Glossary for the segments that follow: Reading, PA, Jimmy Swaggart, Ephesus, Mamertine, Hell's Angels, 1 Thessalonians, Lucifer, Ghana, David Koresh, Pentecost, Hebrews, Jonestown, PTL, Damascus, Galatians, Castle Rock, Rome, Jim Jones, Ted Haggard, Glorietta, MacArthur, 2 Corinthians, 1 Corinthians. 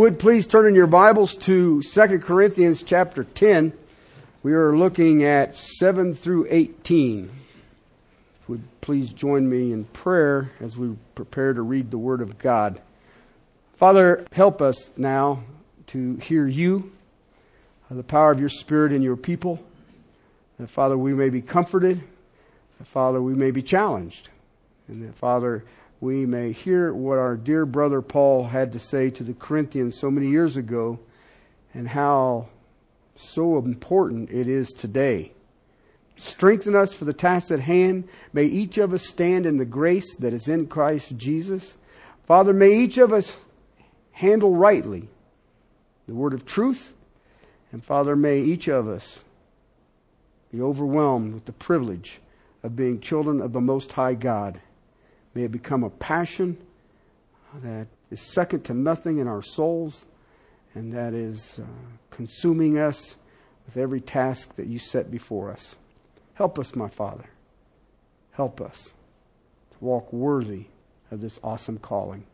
would please turn in your Bibles to 2 Corinthians chapter 10. We are looking at 7 through 18. If you would please join me in prayer as we prepare to read the Word of God. Father, help us now to hear you, the power of your Spirit in your people. And Father, we may be comforted. And Father, we may be challenged. And that, Father, we may hear what our dear brother Paul had to say to the Corinthians so many years ago and how so important it is today. Strengthen us for the task at hand. May each of us stand in the grace that is in Christ Jesus. Father, may each of us handle rightly the word of truth. And Father, may each of us be overwhelmed with the privilege of being children of the Most High God. May it become a passion that is second to nothing in our souls and that is consuming us with every task that you set before us. Help us, my Father. Help us to walk worthy of this awesome calling.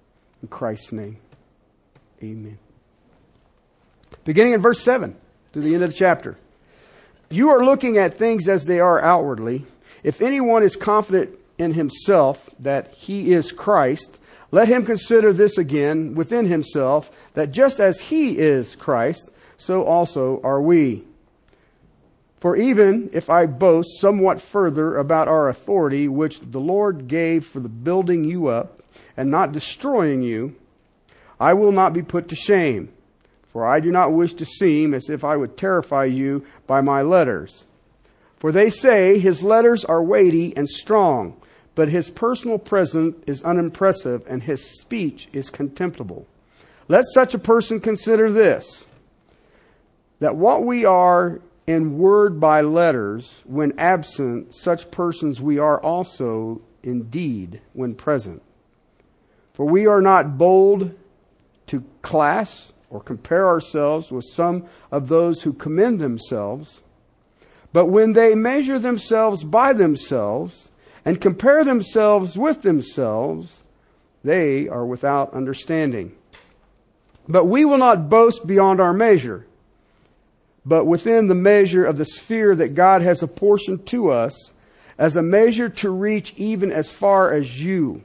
In Christ's name, amen. Beginning in verse 7 through the end of the chapter. You are looking at things as they are outwardly. If anyone is confident in himself that he is Christ, let him consider this again within himself, that just as he is Christ, so also are we. For even if I boast somewhat further about our authority, which the Lord gave for the building you up and not destroying you, I will not be put to shame, for I do not wish to seem as if I would terrify you by my letters. For they say his letters are weighty and strong, but his personal presence is unimpressive and his speech is contemptible. Let such a person consider this, that what we are in word by letters, when absent, such persons we are also indeed when present. For we are not bold to class or compare ourselves with some of those who commend themselves, but when they measure themselves by themselves and compare themselves with themselves, they are without understanding. But we will not boast beyond our measure, but within the measure of the sphere that God has apportioned to us, as a measure to reach even as far as you.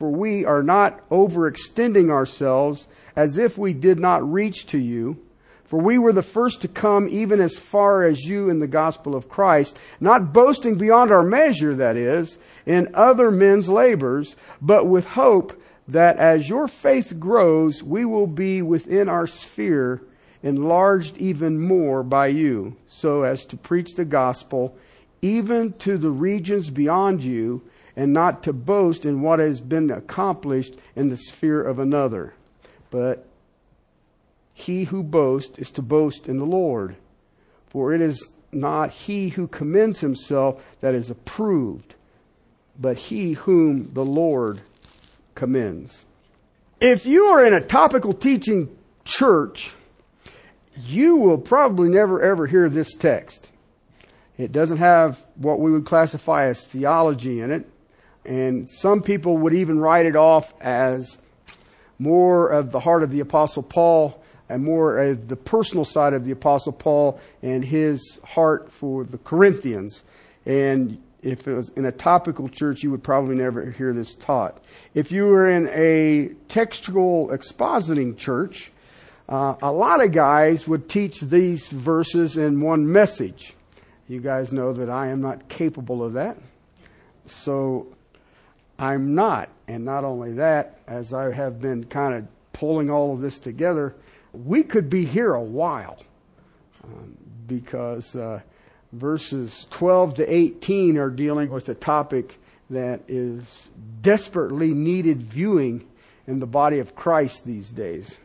For we are not overextending ourselves as if we did not reach to you. For we were the first to come even as far as you in the gospel of Christ, not boasting beyond our measure, that is, in other men's labors, but with hope that as your faith grows, we will be within our sphere, enlarged even more by you, so as to preach the gospel even to the regions beyond you, and not to boast in what has been accomplished in the sphere of another. But he who boasts is to boast in the Lord, for it is not he who commends himself that is approved, but he whom the Lord commends. If you are in a topical teaching church, you will probably never ever hear this text. It doesn't have what we would classify as theology in it, and some people would even write it off as more of the heart of the Apostle Paul, and more the personal side of the Apostle Paul and his heart for the Corinthians. And if it was in a topical church, you would probably never hear this taught. If you were in a textual expositing church, a lot of guys would teach these verses in one message. You guys know that I am not capable of that. So I'm not. And not only that, as I have been kind of pulling all of this together, we could be here a while because verses 12 to 18 are dealing with a topic that is desperately needed viewing in the body of Christ these days.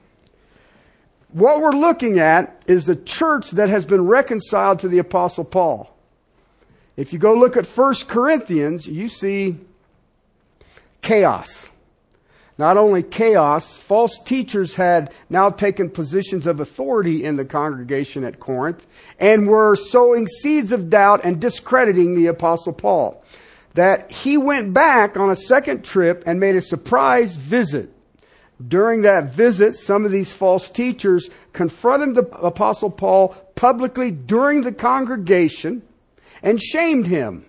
What we're looking at is the church that has been reconciled to the Apostle Paul. If you go look at 1 Corinthians, you see chaos. Not only chaos, false teachers had now taken positions of authority in the congregation at Corinth and were sowing seeds of doubt and discrediting the Apostle Paul. That he went back on a second trip and made a surprise visit. During that visit, some of these false teachers confronted the Apostle Paul publicly during the congregation and shamed him.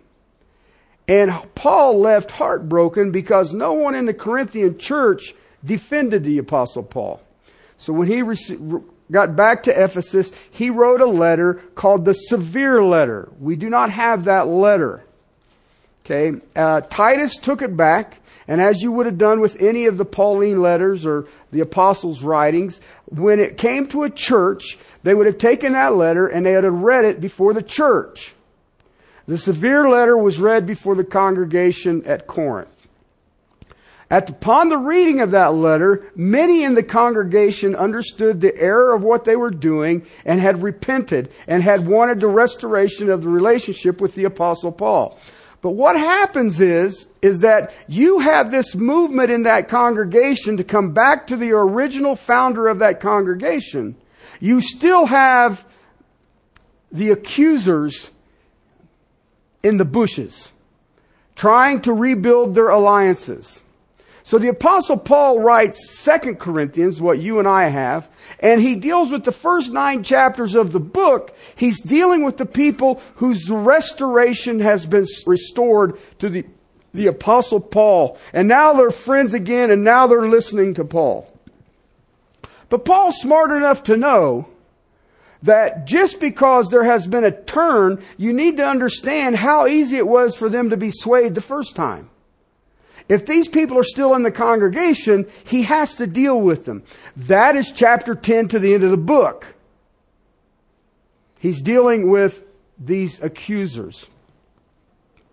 And Paul left heartbroken because no one in the Corinthian church defended the Apostle Paul. So when he got back to Ephesus, he wrote a letter called the Severe Letter. We do not have that letter. Okay, Titus took it back, and as you would have done with any of the Pauline letters or the apostles' writings, when it came to a church, they would have taken that letter and they would have read it before the church. The Severe Letter was read before the congregation at Corinth. Upon the reading of that letter, many in the congregation understood the error of what they were doing and had repented and had wanted the restoration of the relationship with the Apostle Paul. But what happens is that you have this movement in that congregation to come back to the original founder of that congregation. You still have the accusers in the bushes, trying to rebuild their alliances. So the Apostle Paul writes 2 Corinthians, what you and I have, and he deals with the first 9 chapters of the book. He's dealing with the people whose restoration has been restored to the Apostle Paul. And now they're friends again, and now they're listening to Paul. But Paul's smart enough to know that just because there has been a turn, you need to understand how easy it was for them to be swayed the first time. If these people are still in the congregation, he has to deal with them. That is chapter 10 to the end of the book. He's dealing with these accusers.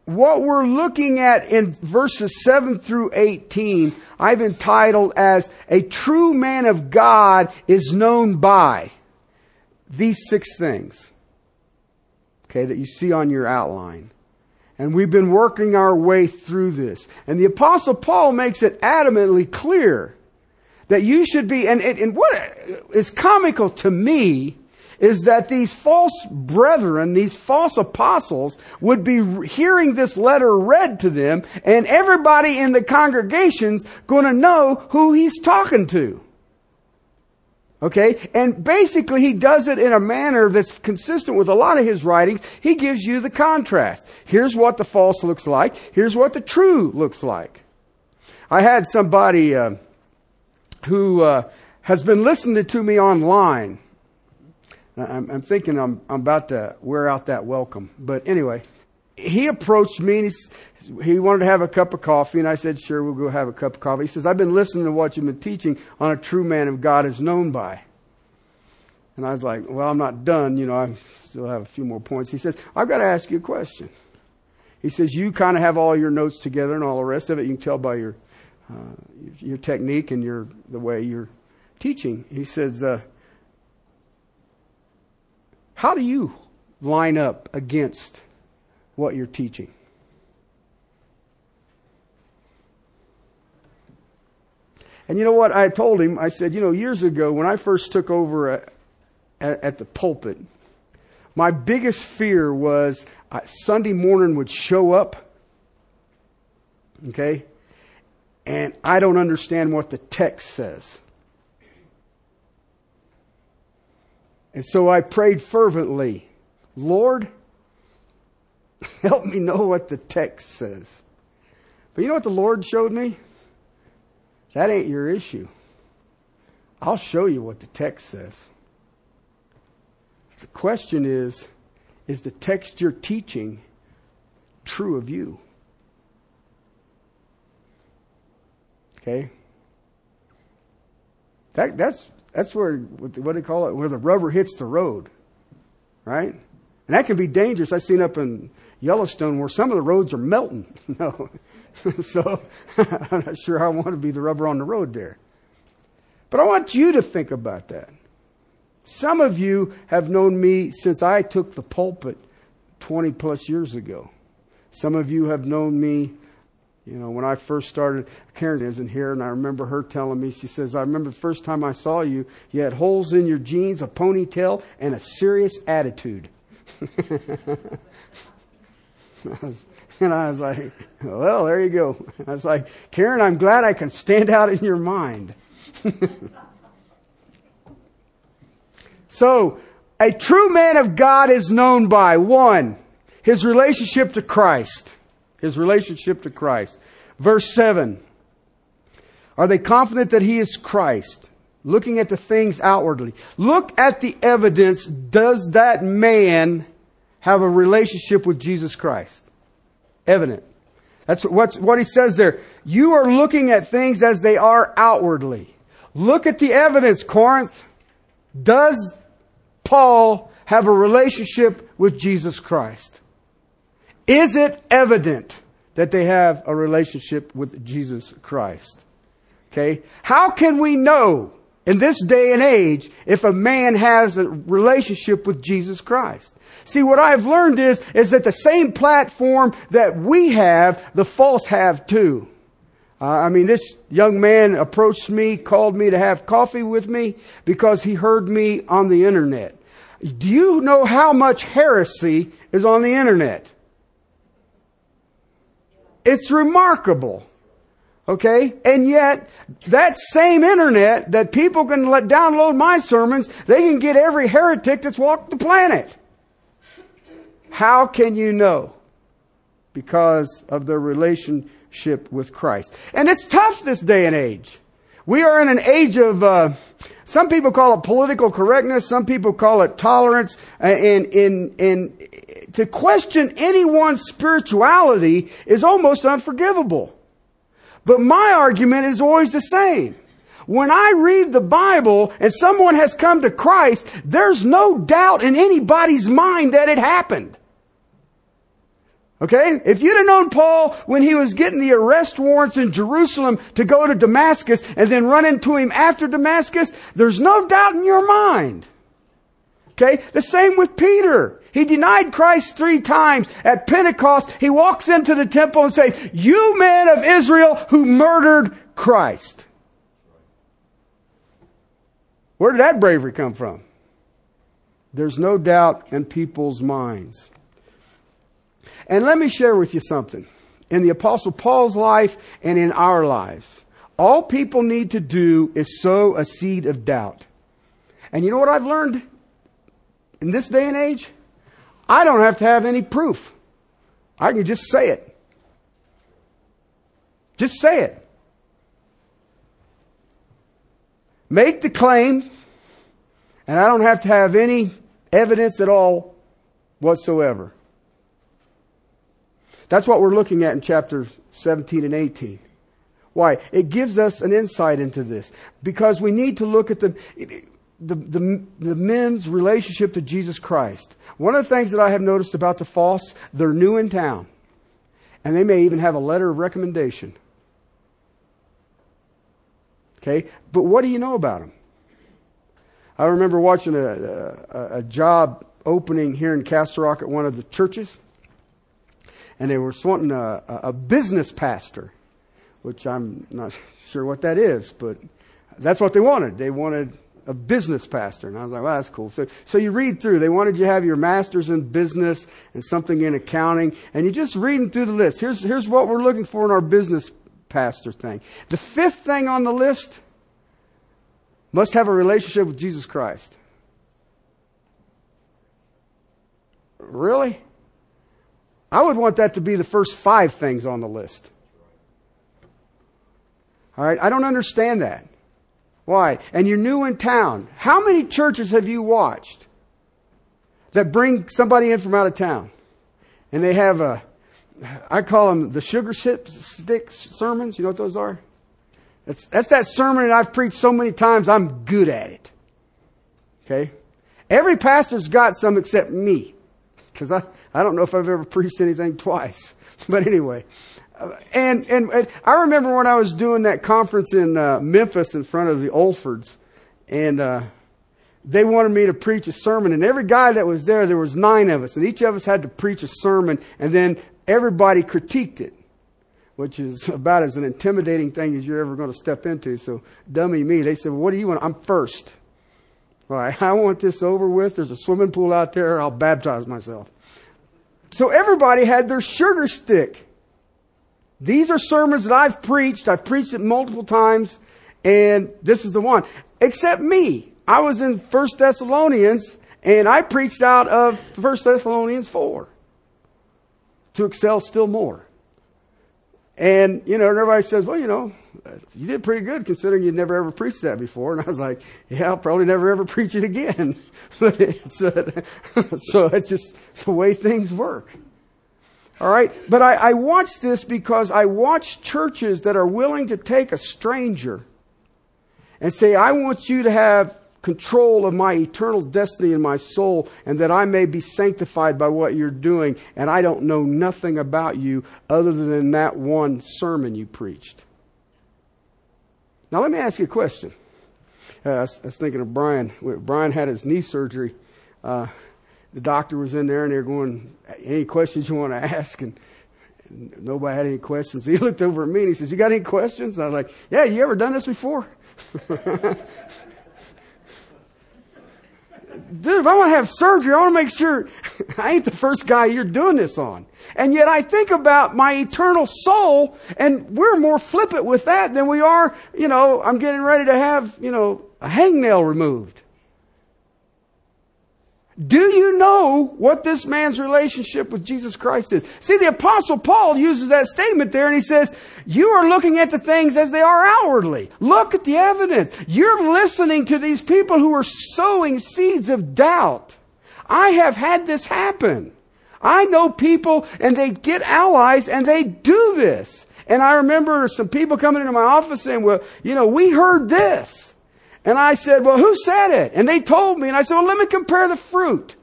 What we're looking at in verses 7 through 18, I've entitled as "A True Man of God is Known By" these 6 things, okay, that you see on your outline. And we've been working our way through this. And the Apostle Paul makes it adamantly clear that you should be, and what is comical to me is that these false brethren, these false apostles, would be hearing this letter read to them, and everybody in the congregation's going to know who he's talking to. Okay? And basically he does it in a manner that's consistent with a lot of his writings. He gives you the contrast. Here's what the false looks like. Here's what the true looks like. I had somebody who has been listening to me online. I'm thinking I'm about to wear out that welcome. But anyway, he approached me and he wanted to have a cup of coffee, and I said, sure, we'll go have a cup of coffee. He says, I've been listening to what you've been teaching on "A True Man of God Is Known By." And I was like, well, I'm not done. You know, I still have a few more points. He says, I've got to ask you a question. He says, you kind of have all your notes together and all the rest of it. You can tell by your technique and the way you're teaching. He says, how do you line up against what you're teaching? And you know what? I told him, I said, years ago when I first took over at the pulpit, my biggest fear was Sunday morning would show up, okay, and I don't understand what the text says. And so I prayed fervently, Lord, help me know what the text says. But you know what the Lord showed me? That ain't your issue. I'll show you what the text says. The question is the text you're teaching true of you? Okay? That's where, what do they call it? Where the rubber hits the road. Right? And that can be dangerous. I've seen up in Yellowstone where some of the roads are melting. No. So I'm not sure I want to be the rubber on the road there. But I want you to think about that. Some of you have known me since I took the pulpit 20 plus years ago. Some of you have known me, when I first started. Karen isn't here, and I remember her telling me, she says, I remember the first time I saw you, you had holes in your jeans, a ponytail, and a serious attitude. I was like, well, there you go. I was like, Karen, I'm glad I can stand out in your mind. So, a true man of God is known by, one, his relationship to Christ. His relationship to Christ. Verse 7. Are they confident that he is Christ? Looking at the things outwardly. Look at the evidence. Does that man have a relationship with Jesus Christ? Evident. That's what he says there. You are looking at things as they are outwardly. Look at the evidence, Corinth. Does Paul have a relationship with Jesus Christ? Is it evident that they have a relationship with Jesus Christ? Okay. How can we know in this day and age if a man has a relationship with Jesus Christ? See, what I've learned is that the same platform that we have, the false have too. This young man approached me, called me to have coffee with me because he heard me on the internet. Do you know how much heresy is on the internet? It's remarkable. Okay? And yet, that same internet that people can download my sermons, they can get every heretic that's walked the planet. How can you know? Because of their relationship with Christ. And it's tough this day and age. We are in an age of, some people call it political correctness, some people call it tolerance, and to question anyone's spirituality is almost unforgivable. But my argument is always the same. When I read the Bible and someone has come to Christ, there's no doubt in anybody's mind that it happened. Okay? If you'd have known Paul when he was getting the arrest warrants in Jerusalem to go to Damascus and then run into him after Damascus, there's no doubt in your mind. Okay? The same with Peter. He denied Christ 3 times. At Pentecost, he walks into the temple and says, "You men of Israel who murdered Christ." Where did that bravery come from? There's no doubt in people's minds. And let me share with you something. In the Apostle Paul's life and in our lives, all people need to do is sow a seed of doubt. And you know what I've learned in this day and age? I don't have to have any proof. I can just say it. Just say it. Make the claims, and I don't have to have any evidence at all whatsoever. That's what we're looking at in chapters 17 and 18. Why? It gives us an insight into this. Because we need to look at the men's relationship to Jesus Christ. One of the things that I have noticed about the false, they're new in town. And they may even have a letter of recommendation. Okay? But what do you know about them? I remember watching a job opening here in Castle Rock at one of the churches. And they were wanting a business pastor, which I'm not sure what that is, but that's what they wanted. They wanted a business pastor. And I was like, wow, that's cool. So you read through. They wanted you to have your master's in business and something in accounting. And you're just reading through the list. Here's what we're looking for in our business pastor thing. The 5th thing on the list must have a relationship with Jesus Christ. Really? I would want that to be the first 5 things on the list. All right? I don't understand that. Why? And you're new in town. How many churches have you watched that bring somebody in from out of town? And they have I call them the sugar stick sermons. You know what those are? That's that sermon that I've preached so many times, I'm good at it. Okay? Every pastor's got some except me. Because I don't know if I've ever preached anything twice. But anyway. And I remember when I was doing that conference in Memphis in front of the Olfords. And they wanted me to preach a sermon. And every guy that was there was 9 of us. And each of us had to preach a sermon. And then everybody critiqued it. Which is about as an intimidating thing as you're ever going to step into. So dummy me. They said, "Well, what do you want?" I'm first. Right, I want this over with. There's a swimming pool out there. I'll baptize myself. So everybody had their sugar stick. These are sermons that I've preached. I've preached it multiple times. and this is the one. Except me. I was in 1 Thessalonians, and I preached out of 1 Thessalonians 4 to excel still more. And, you know, everybody says, well, you know, you did pretty good considering you'd never ever preached that before. And I was like, yeah, I'll probably never ever preach it again. But so that's just the way things work. All right. But I watch this because I watch churches that are willing to take a stranger and say, I want you to have control of my eternal destiny in my soul, and that I may be sanctified by what you're doing, and I don't know nothing about you other than that one sermon you preached. Now let me ask you a question. I was thinking of Brian. Brian had his knee surgery. The doctor was in there and they're going, any questions you want to ask? And nobody had any questions. He looked over at me and he says, you got any questions? And I was like, yeah, you ever done this before? Dude, if I want to have surgery, I want to make sure I ain't the first guy you're doing this on. And yet I think about my eternal soul, and we're more flippant with that than we are, you know, I'm getting ready to have, you know, a hangnail removed. Do you know what this man's relationship with Jesus Christ is? See, the Apostle Paul uses that statement there, and he says, you are looking at the things as they are outwardly. Look at the evidence. You're listening to these people who are sowing seeds of doubt. I have had this happen. I know people, and they get allies, and they do this. And I remember some people coming into my office saying, well, you know, we heard this. And I said, well, who said it? And they told me. And I said, well, let me compare the fruit.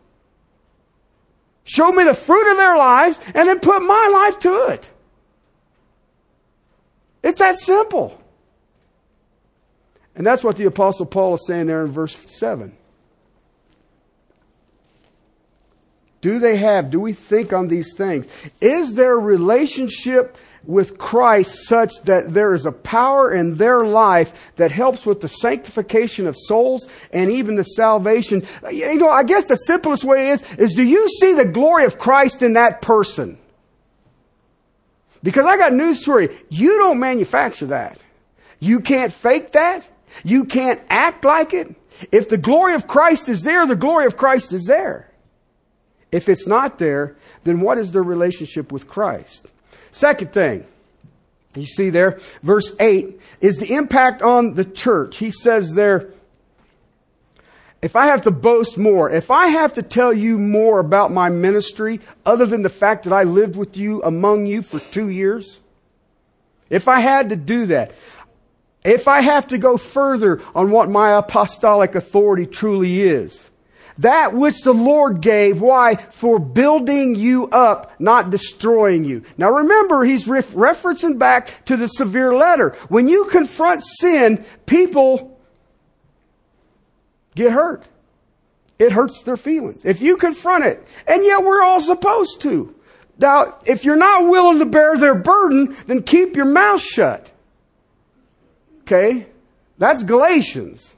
Show me the fruit of their lives and then put my life to it. It's that simple. And that's what the Apostle Paul is saying there in verse 7. Do we think on these things? Is their relationship with Christ such that there is a power in their life that helps with the sanctification of souls and even the salvation? You know, I guess the simplest way is do you see the glory of Christ in that person? Because I got news for you. You don't manufacture that. You can't fake that. You can't act like it. If the glory of Christ is there, the glory of Christ is there. If it's not there, then what is their relationship with Christ? Second thing, you see there, verse 8, is the impact on the church. He says there, if I have to boast more, if I have to tell you more about my ministry, other than the fact that I lived with you, among you for 2 years, if I had to do that, if I have to go further on what my apostolic authority truly is, that which the Lord gave, why? For building you up, not destroying you. Now remember, he's referencing back to the severe letter. When you confront sin, people get hurt. It hurts their feelings if you confront it. And yet we're all supposed to. Now, if you're not willing to bear their burden, then keep your mouth shut. Okay? That's Galatians.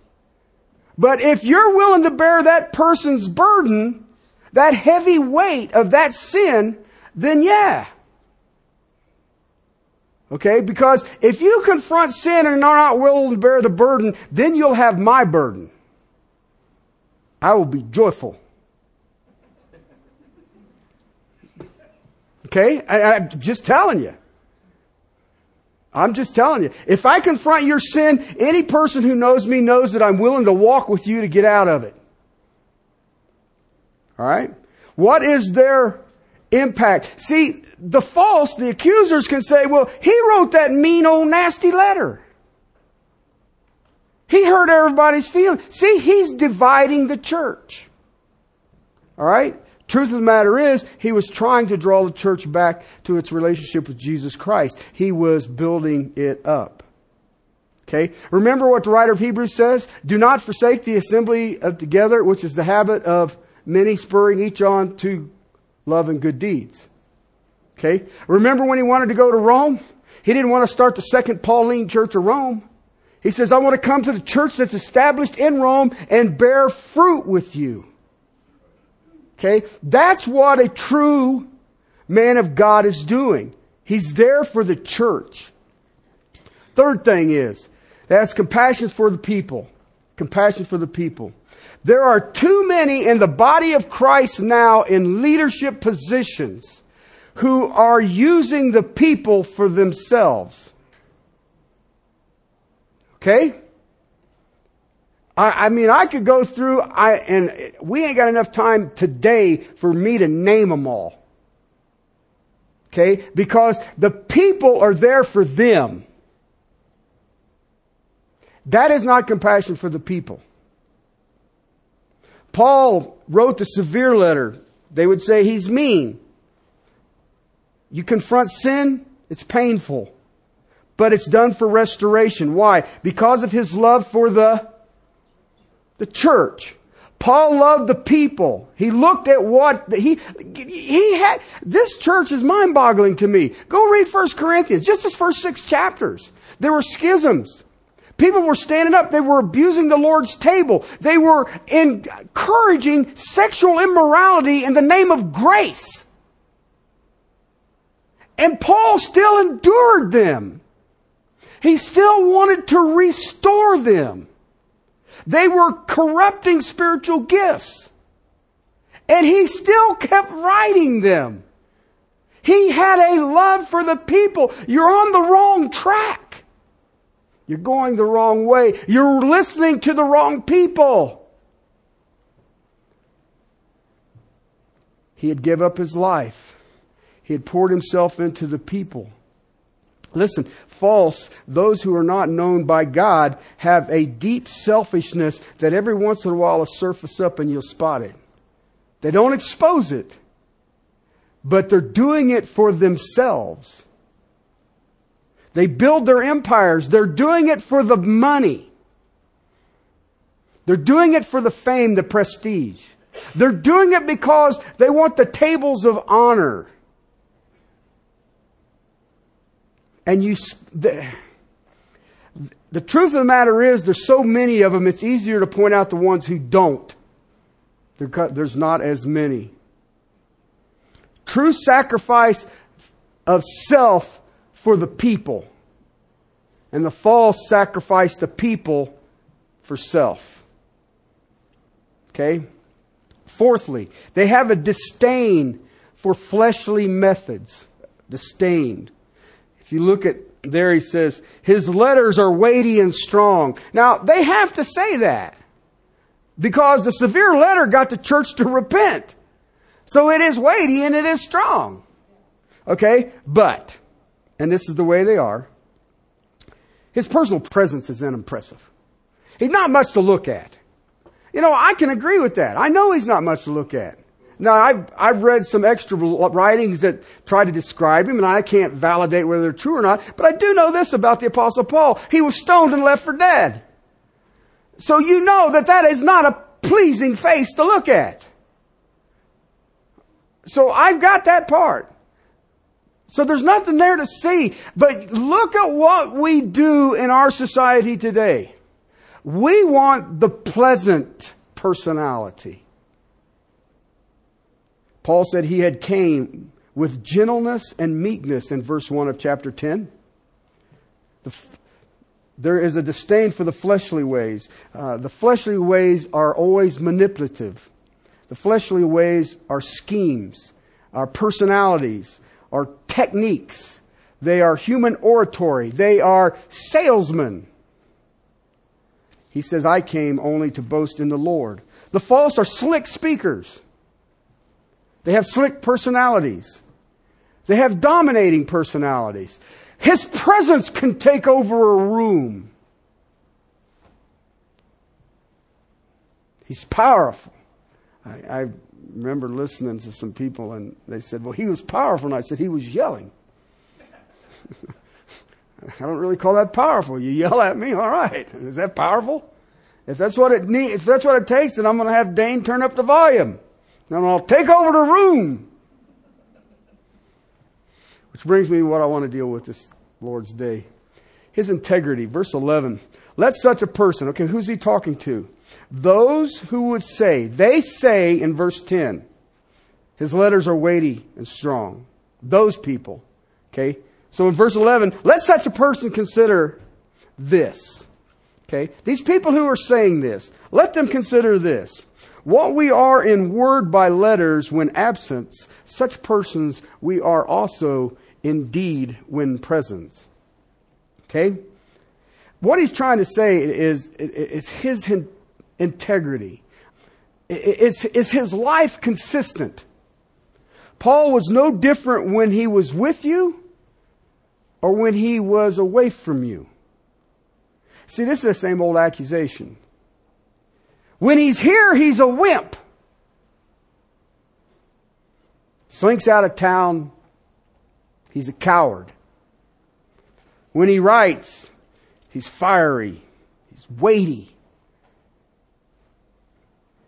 But if you're willing to bear that person's burden, that heavy weight of that sin, then yeah. Okay? Because if you confront sin and are not willing to bear the burden, then you'll have my burden. I will be joyful. Okay? I'm just telling you. I'm just telling you. If I confront your sin, any person who knows me knows that I'm willing to walk with you to get out of it. All right? What is their impact? See, the accusers can say, well, he wrote that mean old nasty letter. He hurt everybody's feelings. See, he's dividing the church. All right? Truth of the matter is, he was trying to draw the church back to its relationship with Jesus Christ. He was building it up. Okay? Remember what the writer of Hebrews says? Do not forsake the assembly together, which is the habit of many, spurring each on to love and good deeds. Okay? Remember when he wanted to go to Rome? He didn't want to start the second Pauline church of Rome. He says, I want to come to the church that's established in Rome and bear fruit with you. Okay, that's what a true man of God is doing. He's there for the church. Third thing is, That has compassion for the people. Compassion for the people. There are too many in the body of Christ now in leadership positions who are using the people for themselves. Okay? I mean, I could go through, and we ain't got enough time today for me to name them all. Okay? Because the people are there for them. That is not compassion for the people. Paul wrote the severe letter. They would say he's mean. You confront sin, it's painful. But it's done for restoration. Why? Because of his love for the church. Paul loved the people. He looked at what he had. This church is mind-boggling to me. Go read 1 Corinthians, just his first 6 chapters. There were schisms. People were standing up. They were abusing the Lord's table. They were encouraging sexual immorality in the name of grace. And Paul still endured them. He still wanted to restore them. They were corrupting spiritual gifts. And he still kept writing them. He had a love for the people. You're on the wrong track. You're going the wrong way. You're listening to the wrong people. He had given up his life. He had poured himself into the people. Listen, false, those who are not known by God have a deep selfishness that every once in a while will surface up and you'll spot it. They don't expose it, but they're doing it for themselves. They build their empires. They're doing it for the money. They're doing it for the fame, the prestige. They're doing it because they want the tables of honor. And the truth of the matter is, there's so many of them, it's easier to point out the ones who don't. There's not as many. True sacrifice of self for the people. And the false sacrifice the people for self. Okay? Fourthly, they have a disdain for fleshly methods. Disdained. If you look at there, he says, his letters are weighty and strong. Now, they have to say that because the severe letter got the church to repent. So it is weighty and it is strong. Okay, but, and this is the way they are, his personal presence is unimpressive. He's not much to look at. You know, I can agree with that. I know he's not much to look at. Now, I've read some extra writings that try to describe him, and I can't validate whether they're true or not, but I do know this about the Apostle Paul. He was stoned and left for dead. So you know that is not a pleasing face to look at. So I've got that part. So there's nothing there to see, but look at what we do in our society today. We want the pleasant personality. Paul said he had came with gentleness and meekness in verse 1 of chapter 10. There is a disdain for the fleshly ways. The fleshly ways are always manipulative. The fleshly ways are schemes, are personalities, are techniques. They are human oratory. They are salesmen. He says, I came only to boast in the Lord. The false are slick speakers. They have slick personalities. They have dominating personalities. His presence can take over a room. He's powerful. I remember listening to some people and they said, well, he was powerful. And I said, he was yelling. I don't really call that powerful. You yell at me, all right. Is that powerful? If that's what it takes, then I'm going to have Dane turn up the volume. Now I'll take over the room. Which brings me to what I want to deal with this Lord's Day. His integrity. Verse 11. Let such a person. Okay, who's he talking to? Those who would say. They say in verse 10. His letters are weighty and strong. Those people. Okay. So in verse 11. Let such a person consider this. Okay, these people who are saying this, let them consider this. What we are in word by letters when absent, such persons we are also in deed when present. Okay? What he's trying to say is, it's his integrity. Is his life consistent? Paul was no different when he was with you or when he was away from you. See, this is the same old accusation. When he's here, he's a wimp. Slinks out of town. He's a coward. When he writes, he's fiery. He's weighty.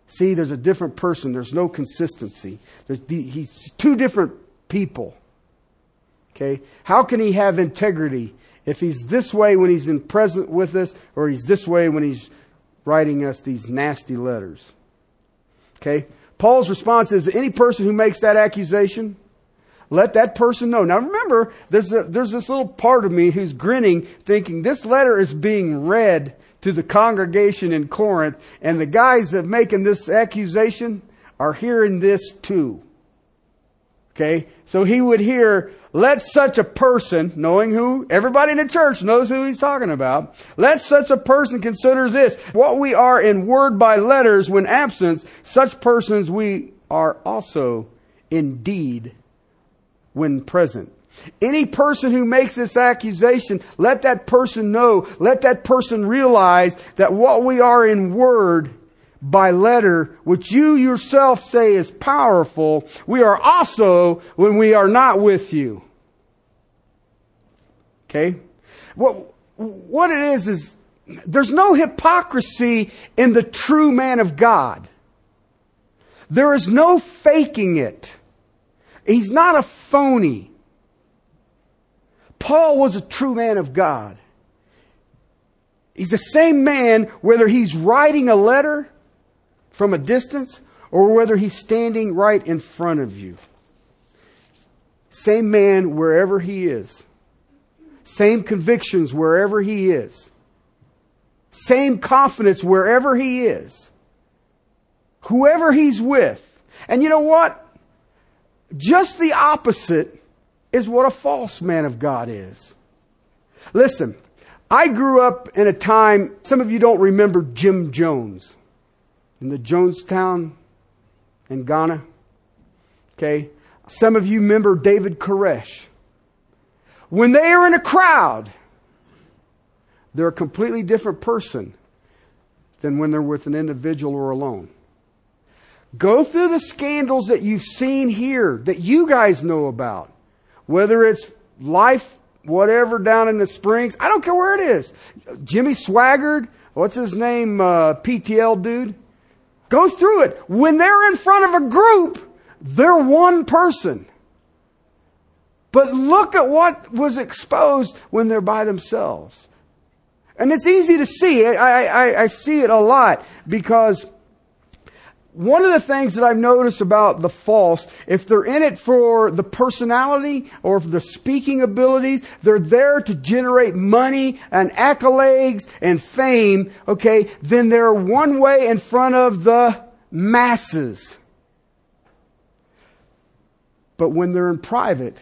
See, there's a different person. There's no consistency. He's two different people. Okay? How can he have integrity if he's this way when he's in present with us, or he's this way when he's writing us these nasty letters? Okay? Paul's response is, any person who makes that accusation, let that person know. Now remember, there's this little part of me who's grinning, thinking this letter is being read to the congregation in Corinth, and the guys that making this accusation are hearing this too. Okay? So he would hear, let such a person, knowing who, everybody in the church knows who he's talking about, let such a person consider this, what we are in word by letters when absent, such persons we are also in deed when present. Any person who makes this accusation, let that person know, let that person realize that what we are in word by letter, which you yourself say is powerful, we are also when we are not with you. Okay? What it is there's no hypocrisy in the true man of God. There is no faking it. He's not a phony. Paul was a true man of God. He's the same man whether he's writing a letter from a distance, or whether he's standing right in front of you. Same man wherever he is. Same convictions wherever he is. Same confidence wherever he is. Whoever he's with. And you know what? Just the opposite is what a false man of God is. Listen, I grew up in a time, some of you don't remember Jim Jones. In the Jonestown in Ghana. Okay. Some of you remember David Koresh. When they are in a crowd, they're a completely different person than when they're with an individual or alone. Go through the scandals that you've seen here, that you guys know about. Whether it's life, whatever, down in the Springs. I don't care where it is. Jimmy Swaggart, what's his name, PTL dude? Go through it. When they're in front of a group, they're one person. But look at what was exposed when they're by themselves. And it's easy to see. I see it a lot, because one of the things that I've noticed about the false, if they're in it for the personality or for the speaking abilities, they're there to generate money and accolades and fame, okay, then they're one way in front of the masses. But when they're in private,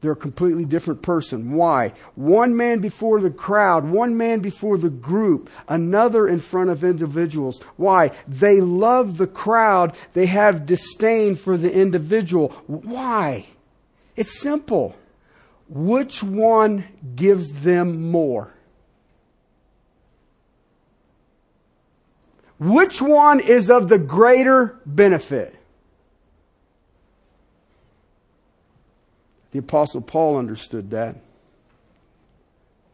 they're a completely different person. Why? One man before the crowd. One man before the group. Another in front of individuals. Why? They love the crowd. They have disdain for the individual. Why? It's simple. Which one gives them more? Which one is of the greater benefit? The Apostle Paul understood that.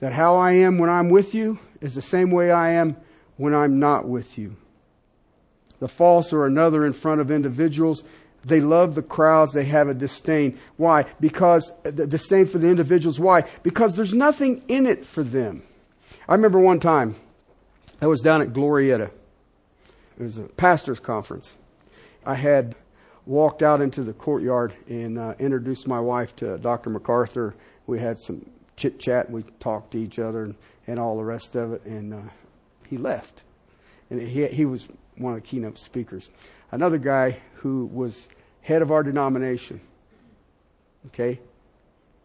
That how I am when I'm with you is the same way I am when I'm not with you. The false are another in front of individuals. They love the crowds. They have a disdain. Why? Because the disdain for the individuals. Why? Because there's nothing in it for them. I remember one time I was down at Glorietta. It was a pastor's conference. I had walked out into the courtyard and introduced my wife to Dr. MacArthur. We had some chit-chat, and we talked to each other and all the rest of it, and he left. And he was one of the keynote speakers. Another guy who was head of our denomination, okay?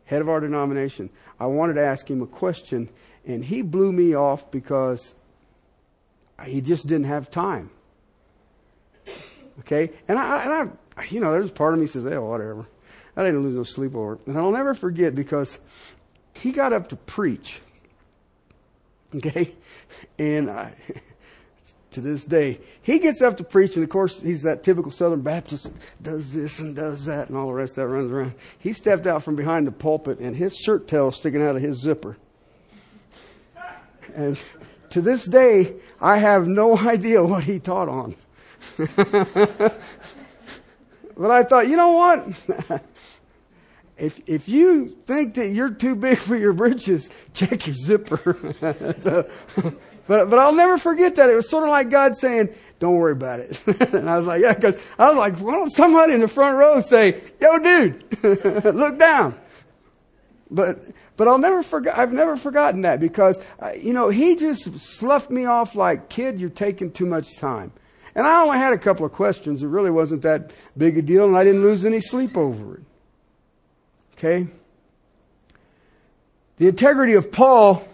Head of our denomination. I wanted to ask him a question, and he blew me off because he just didn't have time. Okay? And I you know, there's part of me says, hey, whatever. I didn't lose no sleep over it. And I'll never forget because he got up to preach. Okay? And to this day, he gets up to preach, and of course, he's that typical Southern Baptist, does this and does that, and all the rest of that runs around. He stepped out from behind the pulpit, and his shirt tail was sticking out of his zipper. And to this day, I have no idea what he taught on. But I thought, you know what? If you think that you're too big for your britches, check your zipper. So, but I'll never forget that. It was sort of like God saying, don't worry about it. And I was like, yeah, because I was like, why don't somebody in the front row say, yo, dude, look down. But I've never forgotten that because, you know, he just sloughed me off like, kid, you're taking too much time. And I only had a couple of questions. It really wasn't that big a deal, and I didn't lose any sleep over it. Okay? The integrity of Paul,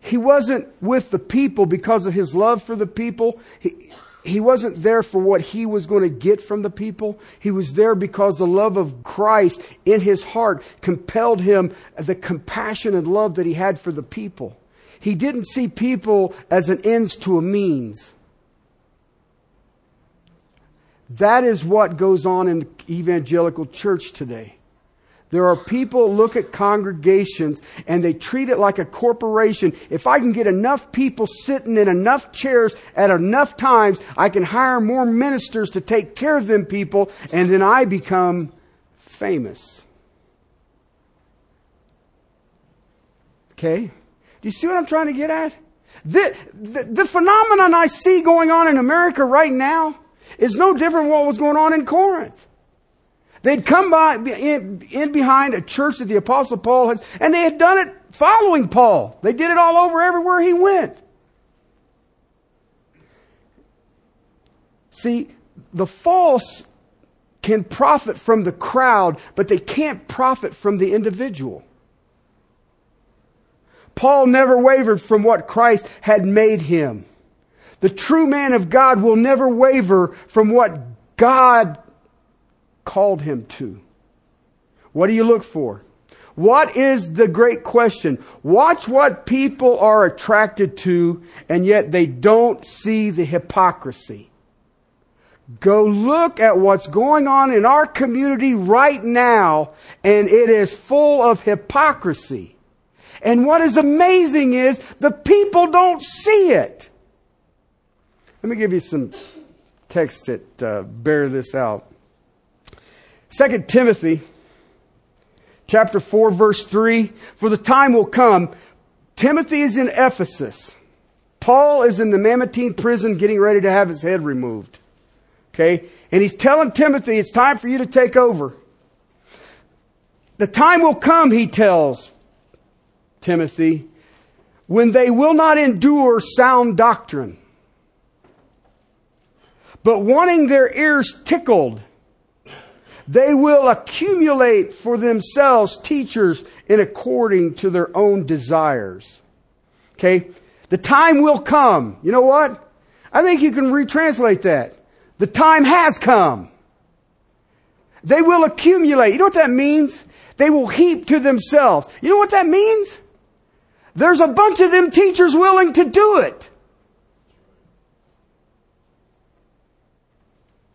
he wasn't with the people because of his love for the people. He wasn't there for what he was going to get from the people. He was there because the love of Christ in his heart compelled him, the compassion and love that he had for the people. He didn't see people as an ends to a means. That is what goes on in the evangelical church today. There are people look at congregations and they treat it like a corporation. If I can get enough people sitting in enough chairs at enough times, I can hire more ministers to take care of them people, and then I become famous. Okay? Do you see what I'm trying to get at? The phenomenon I see going on in America right now is no different from what was going on in Corinth. They'd come by in behind a church that the Apostle Paul has, and they had done it following Paul. They did it all over everywhere he went. See, the false can profit from the crowd, but they can't profit from the individual. Paul never wavered from what Christ had made him. The true man of God will never waver from what God called him to. What do you look for? What is the great question? Watch what people are attracted to, and yet they don't see the hypocrisy. Go look at what's going on in our community right now, and it is full of hypocrisy. And what is amazing is the people don't see it. Let me give you some texts that bear this out. 2 Timothy chapter 4, verse 3. For the time will come. Timothy is in Ephesus. Paul is in the Mamertine prison getting ready to have his head removed. Okay? And he's telling Timothy, it's time for you to take over. The time will come, he tells Timothy, when they will not endure sound doctrine, but wanting their ears tickled, they will accumulate for themselves teachers in according to their own desires. Okay? The time will come. You know what? I think you can retranslate that. The time has come. They will accumulate. You know what that means? They will heap to themselves. You know what that means? There's a bunch of them teachers willing to do it.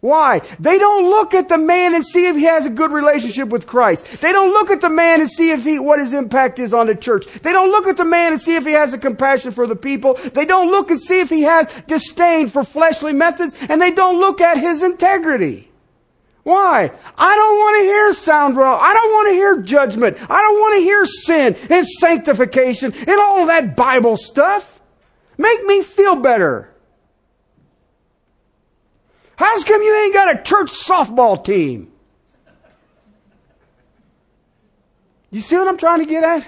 Why? They don't look at the man and see if he has a good relationship with Christ. They don't look at the man and see if what his impact is on the church. They don't look at the man and see if he has a compassion for the people. They don't look and see if he has disdain for fleshly methods. And they don't look at his integrity. Why? I don't want to hear sound wrong. I don't want to hear judgment. I don't want to hear sin and sanctification and all of that Bible stuff. Make me feel better. How's come you ain't got a church softball team? You see what I'm trying to get at?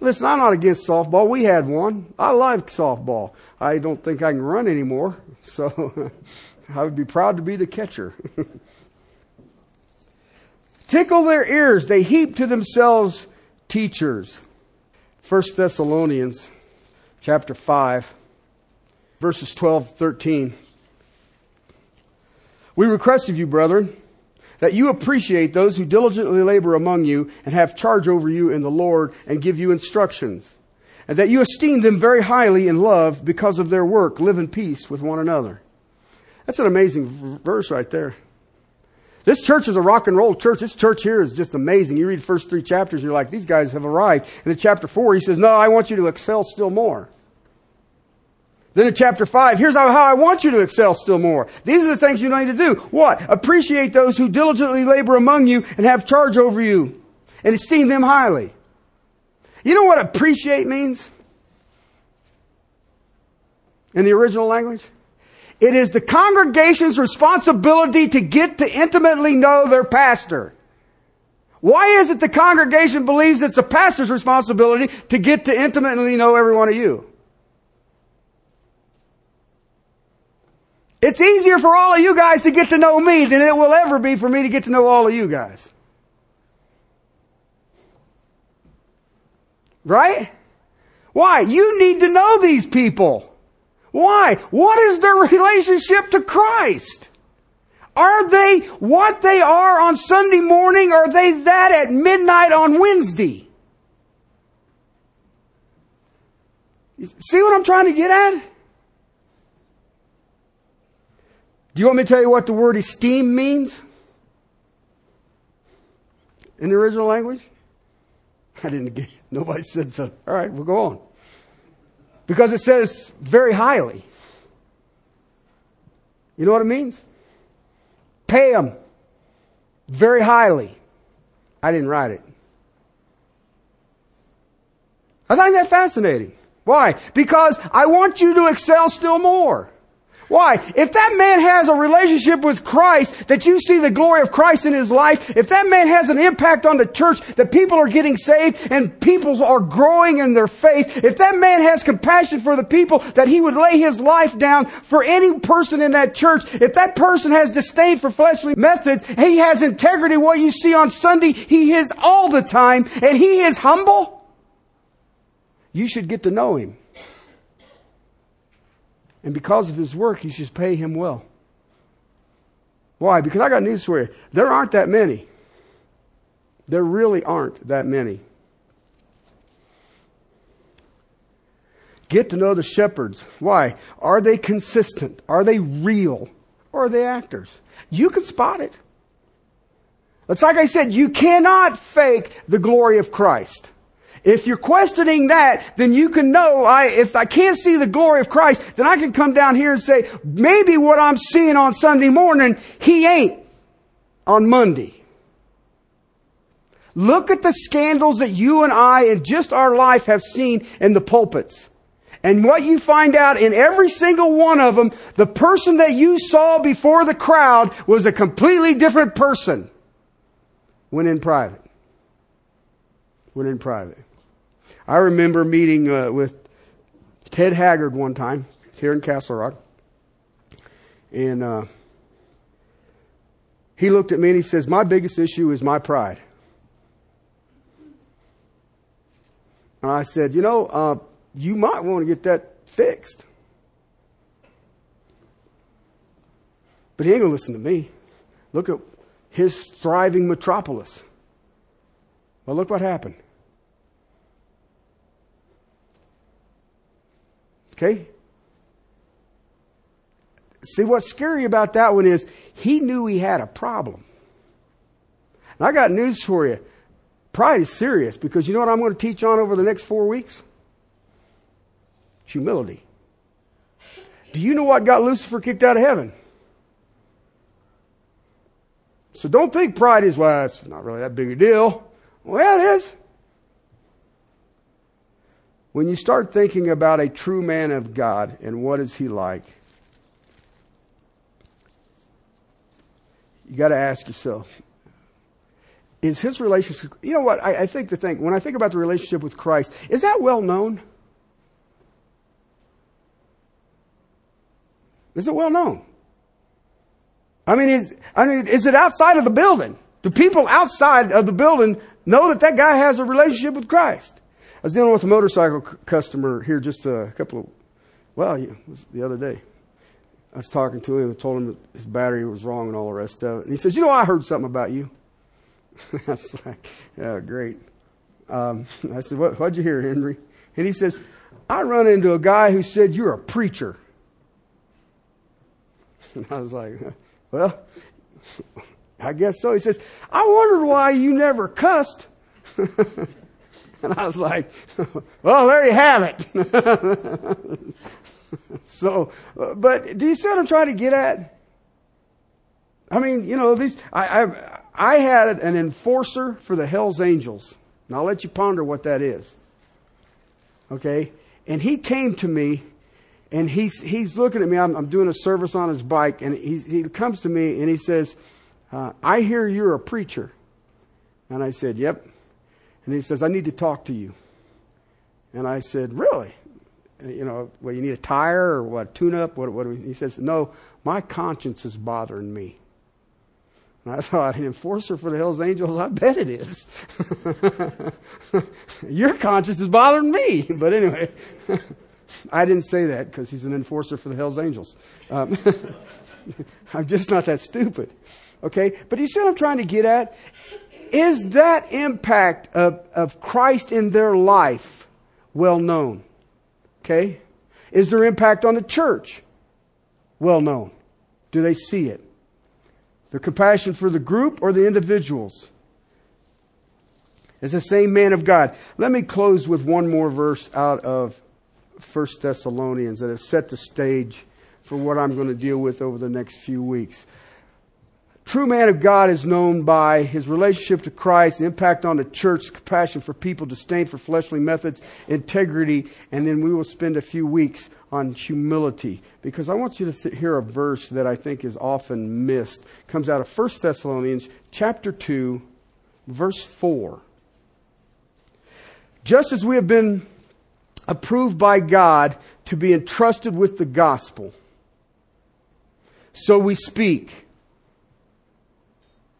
Listen, I'm not against softball. We had one. I like softball. I don't think I can run anymore, so I would be proud to be the catcher. Tickle their ears. They heap to themselves teachers. 1 Thessalonians chapter 5, verses 12-13. We request of you, brethren, that you appreciate those who diligently labor among you and have charge over you in the Lord and give you instructions, and that you esteem them very highly in love because of their work. Live in peace with one another. That's an amazing verse right there. This church is a rock and roll church. This church here is just amazing. You read the first three chapters, you're like, these guys have arrived. And in chapter 4, he says, no, I want you to excel still more. Then in chapter 5, here's how I want you to excel still more. These are the things you need to do. What? Appreciate those who diligently labor among you and have charge over you and esteem them highly. You know what appreciate means in the original language? It is the congregation's responsibility to get to intimately know their pastor. Why is it the congregation believes it's the pastor's responsibility to get to intimately know every one of you? It's easier for all of you guys to get to know me than it will ever be for me to get to know all of you guys. Right? Why? You need to know these people. Why? What is their relationship to Christ? Are they what they are on Sunday morning? Are they that at midnight on Wednesday? See what I'm trying to get at? Do you want me to tell you what the word esteem means in the original language? I didn't get it. Nobody said so. All right, we'll go on. Because it says very highly. You know what it means? Pay them very highly. I didn't write it. I find that fascinating. Why? Because I want you to excel still more. Why? If that man has a relationship with Christ, that you see the glory of Christ in his life, if that man has an impact on the church, that people are getting saved and people are growing in their faith, if that man has compassion for the people, that he would lay his life down for any person in that church, if that person has disdain for fleshly methods, he has integrity. What you see on Sunday, he is all the time, and he is humble, you should get to know him. And because of his work, you should pay him well. Why? Because I got news for you. There aren't that many. There really aren't that many. Get to know the shepherds. Why? Are they consistent? Are they real? Or are they actors? You can spot it. It's like I said, you cannot fake the glory of Christ. If you're questioning that, then you can know, if I can't see the glory of Christ, then I can come down here and say, maybe what I'm seeing on Sunday morning, he ain't on Monday. Look at the scandals that you and I in just our life have seen in the pulpits. And what you find out in every single one of them, the person that you saw before the crowd was a completely different person when in private. I remember meeting with Ted Haggard one time here in Castle Rock. And he looked at me and he says, my biggest issue is my pride. And I said, you might want to get that fixed. But he ain't going to listen to me. Look at his thriving metropolis. Well, look what happened. Okay? See, what's scary about that one is he knew he had a problem. And I got news for you. Pride is serious, because you know what I'm going to teach on over the next 4 weeks? Humility. Do you know what got Lucifer kicked out of heaven? So don't think pride is, it's not really that big a deal. Well, it is. When you start thinking about a true man of God and what is he like, you got to ask yourself, is his relationship. You know what? I think the thing, when I think about the relationship with Christ, is that well known? Is it well known? Is it outside of the building? Do people outside of the building know that that guy has a relationship with Christ? I was dealing with a motorcycle customer here just a couple of, it was the other day. I was talking to him and told him that his battery was wrong and all the rest of it. And he says, I heard something about you. I was like, oh, great. I said, what'd you hear, Henry? And he says, I run into a guy who said you're a preacher. And I was like, well, I guess so. He says, I wondered why you never cussed. And I was like, well, there you have it. So, but do you see what I'm trying to get at? I had an enforcer for the Hell's Angels. And I'll let you ponder what that is. Okay? And he came to me, and he's looking at me. I'm doing a service on his bike, and he comes to me, and he says, I hear you're a preacher. And I said, yep. And he says, I need to talk to you. And I said, really? You need a tire or what, tune-up? What do we? He says, no, my conscience is bothering me. And I thought, an enforcer for the Hell's Angels? I bet it is. Your conscience is bothering me. But anyway, I didn't say that because he's an enforcer for the Hell's Angels. I'm just not that stupid. Okay? But you see what I'm trying to get at? Is that impact of Christ in their life well known? Okay? Is their impact on the church well known? Do they see it? The compassion for the group or the individuals? It's the same man of God. Let me close with one more verse out of 1 Thessalonians that has set the stage for what I'm going to deal with over the next few weeks. True man of God is known by his relationship to Christ, impact on the church, compassion for people, disdain for fleshly methods, integrity, and then we will spend a few weeks on humility. Because I want you to hear a verse that I think is often missed. It comes out of 1 Thessalonians chapter 2, verse 4. Just as we have been approved by God to be entrusted with the gospel, so we speak.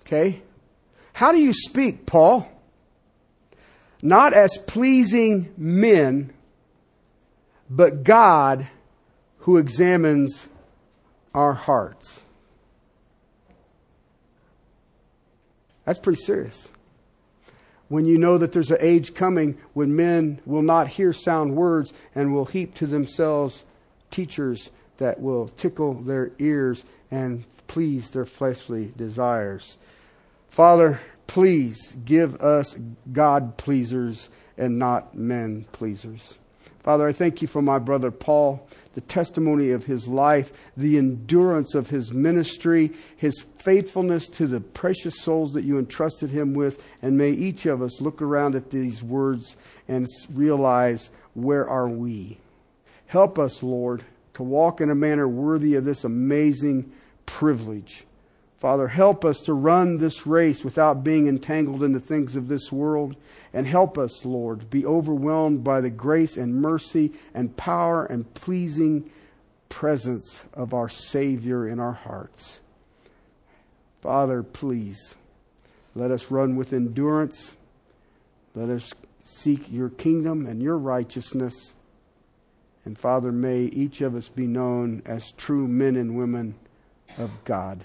Okay? How do you speak, Paul? Not as pleasing men, but God who examines our hearts. That's pretty serious. When you know that there's an age coming when men will not hear sound words and will heap to themselves teachers that will tickle their ears and please their fleshly desires. Father, please give us God pleasers and not men pleasers. Father, I thank you for my brother Paul, the testimony of his life, the endurance of his ministry, his faithfulness to the precious souls that you entrusted him with. And may each of us look around at these words and realize, where are we? Help us, Lord, to walk in a manner worthy of this amazing privilege. Father, help us to run this race without being entangled in the things of this world. And help us, Lord, be overwhelmed by the grace and mercy and power and pleasing presence of our Savior in our hearts. Father, please, let us run with endurance. Let us seek your kingdom and your righteousness. And Father, may each of us be known as true men and women of God.